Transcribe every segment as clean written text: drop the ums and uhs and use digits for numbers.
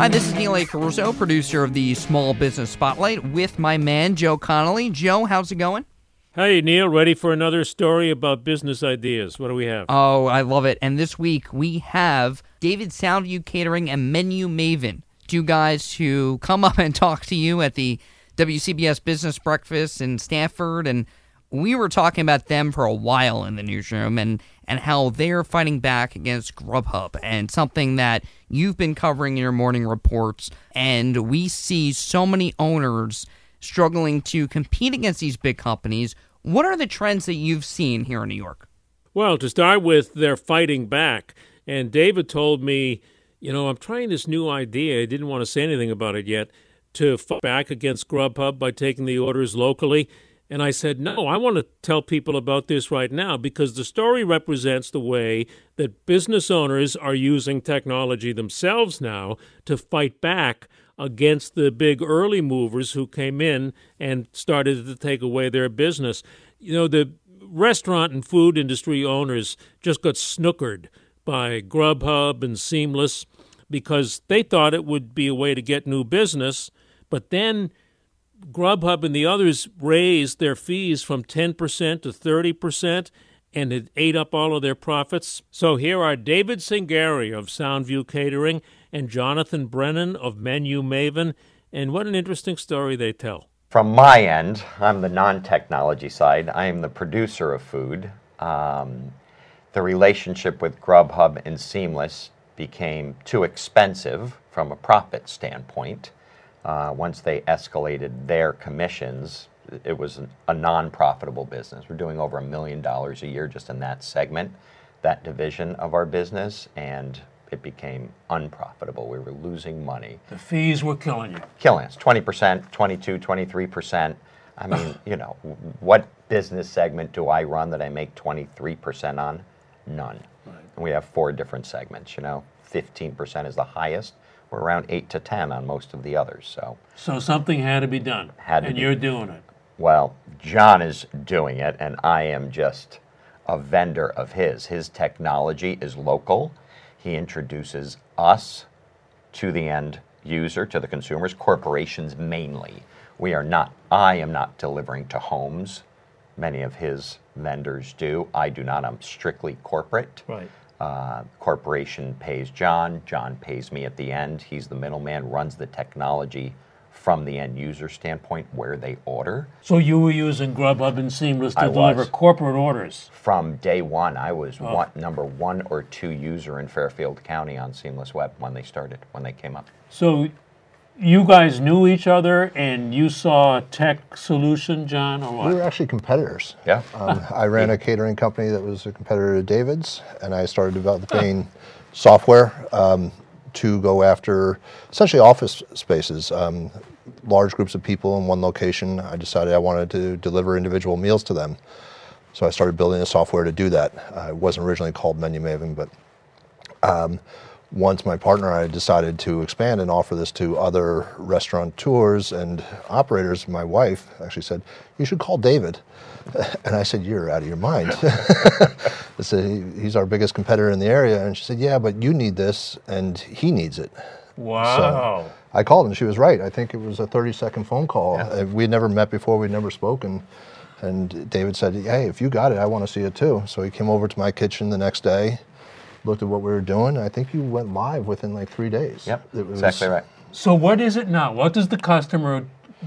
Hi, this is Neil A. Caruso, producer of the Small Business Spotlight, with my man, Joe Connolly. Joe, how's it going? Hey, Neil, ready for another story about business ideas. What do we have? Oh, I love it. And this week we have David Soundview Catering and Menu Maven. You guys who come up and talk to you at the WCBS Business Breakfast in Stanford, and we were talking about them for a while in the newsroom and how they're fighting back against Grubhub, and something that you've been covering in your morning reports. And we see so many owners struggling to compete against these big companies. What are the trends that you've seen here in New York? Well, to start with, they're fighting back. And David told me, you know, I'm trying this new idea, I didn't want to say anything about it yet, to fight back against Grubhub by taking the orders locally. And I said, no, I want to tell people about this right now, because the story represents the way that business owners are using technology themselves now to fight back against the big early movers who came in and started to take away their business. You know, the restaurant and food industry owners just got snookered by Grubhub and Seamless, because they thought it would be a way to get new business. But then Grubhub and the others raised their fees from 10% to 30%, and it ate up all of their profits. So here are David Singari of Soundview Catering and Jonathan Brennan of Menu Maven, and what an interesting story they tell. From my end, I'm the non-technology side. I am the producer of food. The relationship with Grubhub and Seamless became too expensive from a profit standpoint. Once they escalated their commissions, it was a non-profitable business. We're doing over $1 million a year just in that segment, that division of our business, and it became unprofitable. We were losing money. The fees were killing you. Killing us. 20%, 22%, 23%. I mean, you know, what business segment do I run that I make 23% on? None. Right. And we have four different segments, you know. 15% is the highest. We're around 8 to 10 on most of the others. So something had to be done. You're doing it. Well, John is doing it, and I am just a vendor of his. His technology is local. He introduces us to the end user, to the consumers, corporations mainly. I am not delivering to homes. Many of his vendors do. I do not. I'm strictly corporate. Right. Corporation pays John. John pays me at the end. He's the middleman, runs the technology from the end user standpoint where they order. So you were using Grubhub and Seamless to deliver corporate orders? From day one, I was number 1 or 2 user in Fairfield County on Seamless Web when they came up. So you guys knew each other, and you saw a tech solution, John, or what? We were actually competitors. Yeah. I ran a catering company that was a competitor to David's, and I started developing software to go after essentially office spaces, large groups of people in one location. I decided I wanted to deliver individual meals to them, so I started building the software to do that. It wasn't originally called Menu Maven, but once my partner and I decided to expand and offer this to other restaurateurs and operators, my wife actually said, "You should call David." And I said, "You're out of your mind." I said, "He's our biggest competitor in the area." And she said, "Yeah, but you need this, and he needs it." Wow. So I called, and she was right. I think it was a 30-second phone call. Yeah. We had never met before. We'd never spoken. And David said, "Hey, if you got it, I want to see it too." So he came over to my kitchen the next day, looked at what we were doing. I think you went live within like 3 days. Yep, exactly right. So what is it now? What does the customer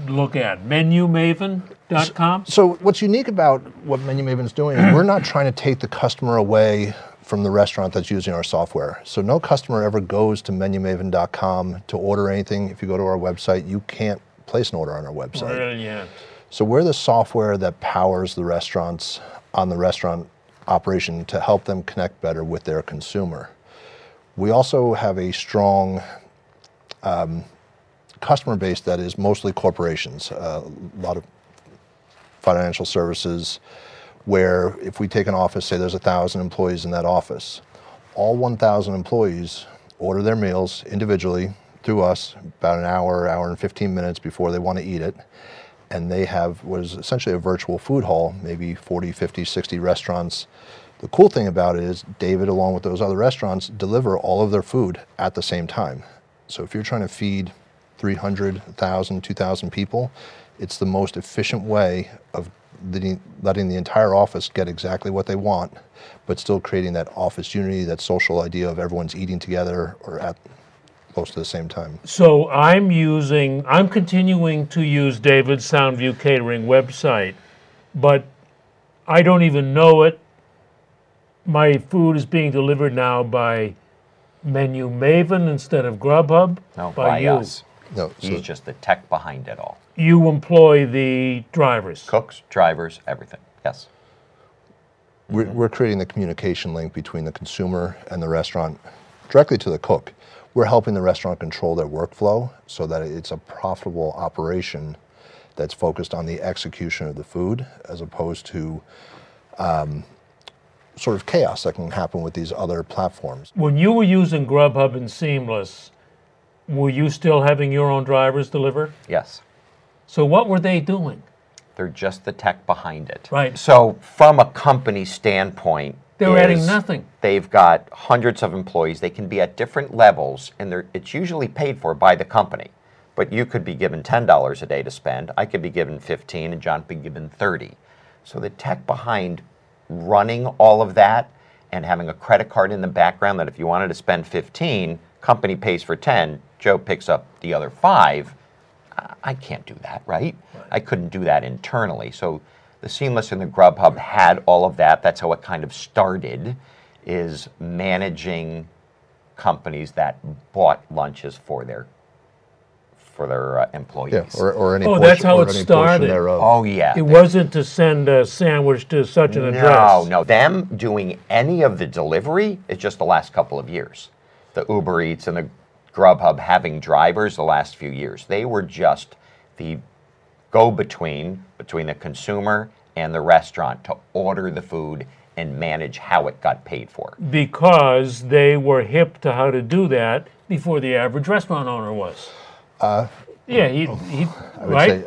look at? MenuMaven.com? So what's unique about what Menu Maven's doing is we're not trying to take the customer away from the restaurant that's using our software. So no customer ever goes to MenuMaven.com to order anything. If you go to our website, you can't place an order on our website. Brilliant. So we're the software that powers the restaurants on the restaurant operation to help them connect better with their consumer. We also have a strong customer base that is mostly corporations, a lot of financial services, where if we take an office, say there's 1,000 employees in that office, all 1,000 employees order their meals individually through us about an hour, hour and 15 minutes before they want to eat it. And they have what is essentially a virtual food hall, maybe 40, 50, 60 restaurants. The cool thing about it is David, along with those other restaurants, deliver all of their food at the same time. So if you're trying to feed 300, 1,000, 2,000 people, it's the most efficient way of letting the entire office get exactly what they want, but still creating that office unity, that social idea of everyone's eating together or at close to the same time. So I'm continuing to use David's Soundview Catering website, but I don't even know it. My food is being delivered now by Menu Maven instead of Grubhub. No, by us. No, so he's just the tech behind it all. You employ the drivers. Cooks, drivers, everything, yes. We're creating the communication link between the consumer and the restaurant directly to the cook. We're helping the restaurant control their workflow so that it's a profitable operation that's focused on the execution of the food as opposed to sort of chaos that can happen with these other platforms. When you were using Grubhub and Seamless, were you still having your own drivers deliver? Yes. So what were they doing? They're just the tech behind it. Right. So from a company standpoint, they're adding nothing. They've got hundreds of employees. They can be at different levels, and it's usually paid for by the company. But you could be given $10 a day to spend. I could be given $15, and John could be given $30. So the tech behind running all of that and having a credit card in the background that if you wanted to spend $15, company pays for $10, Joe picks up the other $5. I can't do that, right? I couldn't do that internally. So the Seamless and the Grubhub had all of that. That's how it kind of started, is managing companies that bought lunches for their employees. Yeah, or any portion, that's how it started. Oh, yeah. It wasn't to send a sandwich to such an address. No. Them doing any of the delivery is just the last couple of years. The Uber Eats and the Grubhub having drivers the last few years. They were just the go-between between the consumer and the restaurant to order the food and manage how it got paid for. Because they were hip to how to do that before the average restaurant owner was. I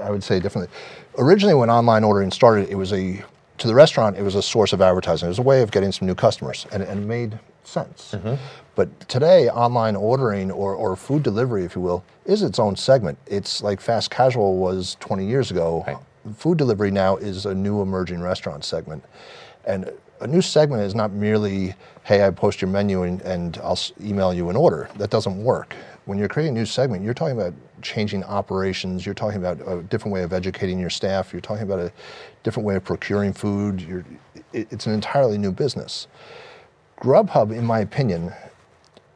would say differently. Originally, when online ordering started, to the restaurant, it was a source of advertising. It was a way of getting some new customers, and it made sense. Mm-hmm. But today, online ordering or food delivery, if you will, is its own segment. It's like fast casual was 20 years ago. Right. Food delivery now is a new emerging restaurant segment. And a new segment is not merely, hey, I post your menu and I'll email you an order. That doesn't work. When you're creating a new segment, you're talking about changing operations, you're talking about a different way of educating your staff, you're talking about a different way of procuring food. It's an entirely new business. Grubhub, in my opinion,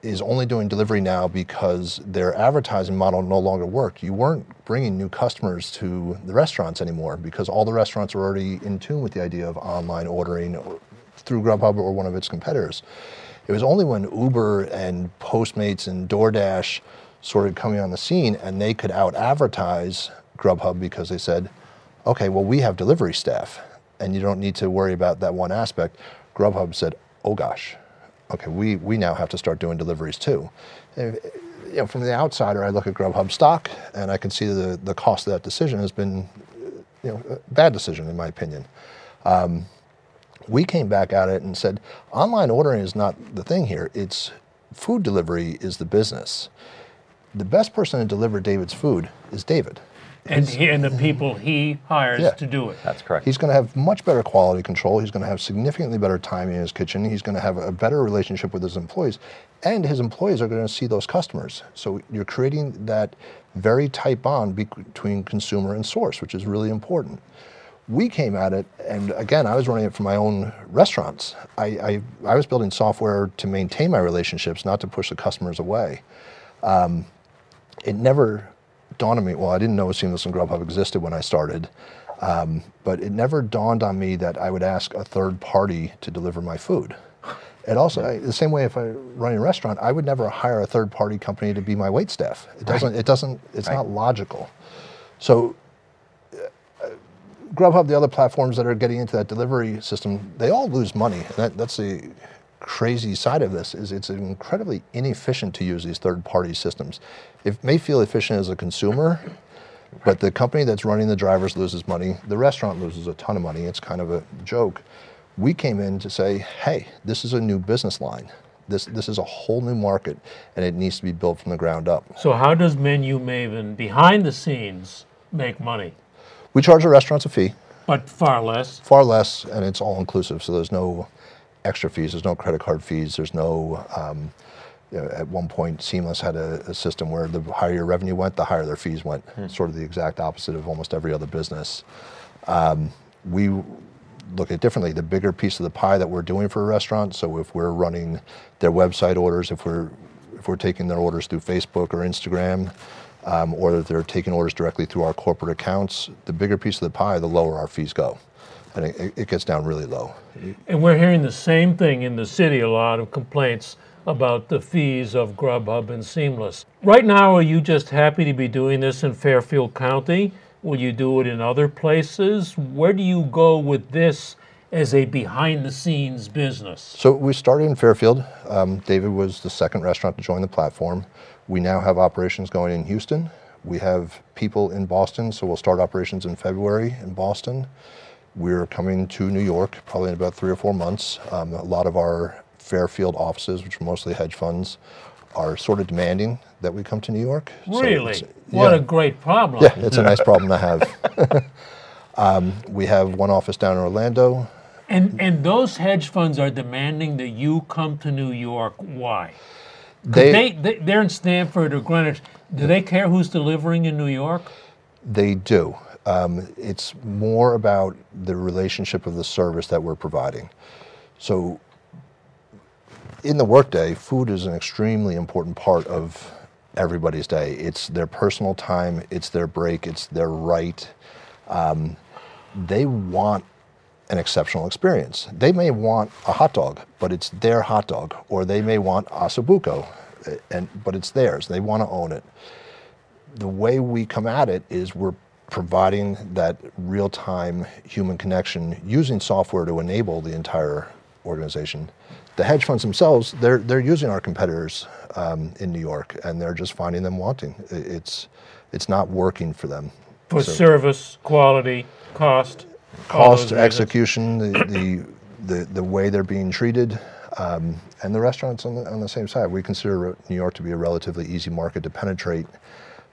is only doing delivery now because their advertising model no longer worked. You weren't bringing new customers to the restaurants anymore because all the restaurants are already in tune with the idea of online ordering through Grubhub or one of its competitors. It was only when Uber and Postmates and DoorDash started coming on the scene and they could out-advertise Grubhub because they said, okay, well, we have delivery staff and you don't need to worry about that one aspect. Grubhub said, oh gosh, okay, we now have to start doing deliveries too. And, you know, from the outsider, I look at Grubhub stock and I can see the cost of that decision has been, you know, a bad decision in my opinion. We came back at it and said, online ordering is not the thing here. It's food delivery is the business. The best person to deliver David's food is David. And the people he hires to do it. That's correct. He's going to have much better quality control. He's going to have significantly better time in his kitchen. He's going to have a better relationship with his employees. And his employees are going to see those customers. So you're creating that very tight bond between consumer and source, which is really important. We came at it, and again, I was running it for my own restaurants. I was building software to maintain my relationships, not to push the customers away. It never dawned on me, well, I didn't know Seamless and Grubhub existed when I started. But it never dawned on me that I would ask a third party to deliver my food. And also, the same way if I run a restaurant, I would never hire a third party company to be my wait staff. It doesn't, it's not logical. So Grubhub, the other platforms that are getting into that delivery system, they all lose money. That's the crazy side of this, is it's incredibly inefficient to use these third party systems. It may feel efficient as a consumer, but the company that's running the drivers loses money. The restaurant loses a ton of money. It's kind of a joke. We came in to say, hey, this is a new business line. This is a whole new market, and it needs to be built from the ground up. So how does Menu Maven, behind the scenes, make money? We charge the restaurants a fee. But far less? Far less, and it's all inclusive, so there's no extra fees. There's no credit card fees. There's no, at one point, Seamless had a system where the higher your revenue went, the higher their fees went. Sort of the exact opposite of almost every other business. We look at it differently, the bigger piece of the pie that we're doing for a restaurant. So if we're running their website orders, if we're taking their orders through Facebook or Instagram, or that they're taking orders directly through our corporate accounts, the bigger piece of the pie, the lower our fees go. And it gets down really low. And we're hearing the same thing in the city, a lot of complaints about the fees of Grubhub and Seamless. Right now, are you just happy to be doing this in Fairfield County? Will you do it in other places? Where do you go with this as a behind-the-scenes business? So we started in Fairfield. David was the second restaurant to join the platform. We now have operations going in Houston. We have people in Boston, so we'll start operations in February in Boston. We're coming to New York probably in about 3 or 4 months. A lot of our Fairfield offices, which are mostly hedge funds, are sort of demanding that we come to New York. Really? So what a great problem. Yeah, it's a nice problem to have. We have one office down in Orlando. And those hedge funds are demanding that you come to New York. Why? They're in Stanford or Greenwich. Do they care who's delivering in New York? They do. It's more about the relationship of the service that we're providing. So in the workday, food is an extremely important part of everybody's day. It's their personal time, it's their break, it's their right. They want an exceptional experience. They may want a hot dog, but it's their hot dog, or they may want asobuco, but it's theirs. They want to own it. The way we come at it is we're providing that real-time human connection using software to enable the entire organization. The hedge funds themselves, they're using our competitors in New York, and they're just finding them wanting. It's not working for them. For service, quality, cost, execution, the way they're being treated, and the restaurants on the same side. We consider New York to be a relatively easy market to penetrate,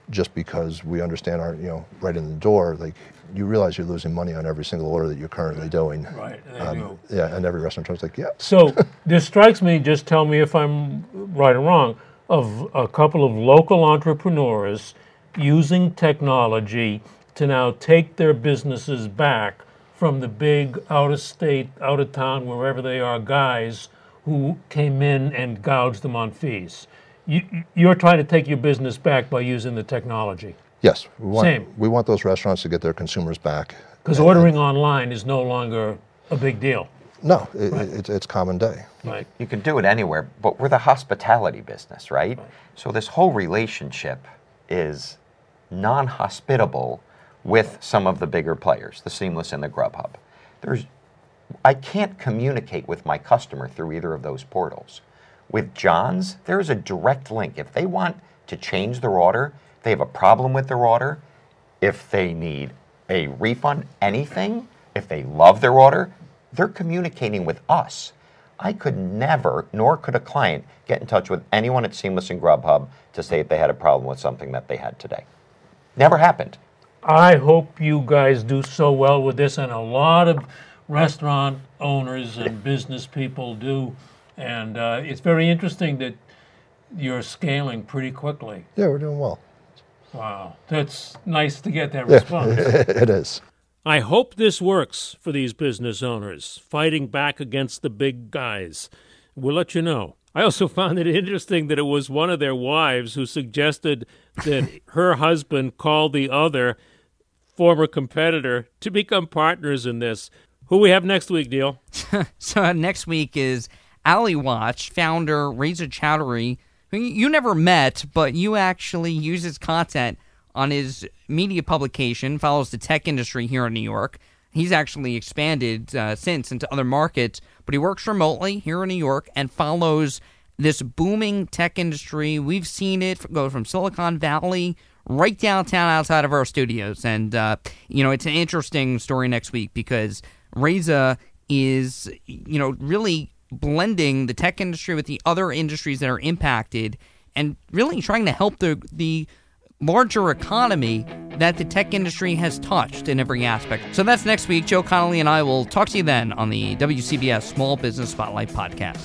just because we understand our, right in the door, like, you realize you're losing money on every single order that you're currently doing. Right, they do. Yeah, and every restaurant is like, yeah. So this strikes me, just tell me if I'm right or wrong, of a couple of local entrepreneurs using technology to now take their businesses back from the big out-of-state, out-of-town, wherever they are guys who came in and gouged them on fees. You're trying to take your business back by using the technology. Yes. We want those restaurants to get their consumers back. Because ordering online is no longer a big deal. No, it's common day. Right. You can do it anywhere, but we're the hospitality business, right? So this whole relationship is non-hospitable with some of the bigger players, the Seamless and the Grubhub. I can't communicate with my customer through either of those portals. With John's, there is a direct link. If they want to change their order, they have a problem with their order, if they need a refund, anything, if they love their order, they're communicating with us. I could never, nor could a client, get in touch with anyone at Seamless and Grubhub to say if they had a problem with something that they had today. Never happened. I hope you guys do so well with this, and a lot of restaurant owners and business people do. And it's very interesting that you're scaling pretty quickly. Yeah, we're doing well. Wow. That's nice to get that response. It is. I hope this works for these business owners, fighting back against the big guys. We'll let you know. I also found it interesting that it was one of their wives who suggested that her husband call the other former competitor to become partners in this. Who we have next week, Neil? So next week is Ali Watch, founder Reza Chowdhury, who you never met, but you actually use his content on his media publication, follows the tech industry here in New York. He's actually expanded since into other markets, but he works remotely here in New York and follows this booming tech industry. We've seen it go from Silicon Valley right downtown outside of our studios. And, it's an interesting story next week because Reza is, really blending the tech industry with the other industries that are impacted and really trying to help the larger economy that the tech industry has touched in every aspect. So that's next week. Joe Connolly and I will talk to you then on the WCBS Small Business Spotlight Podcast.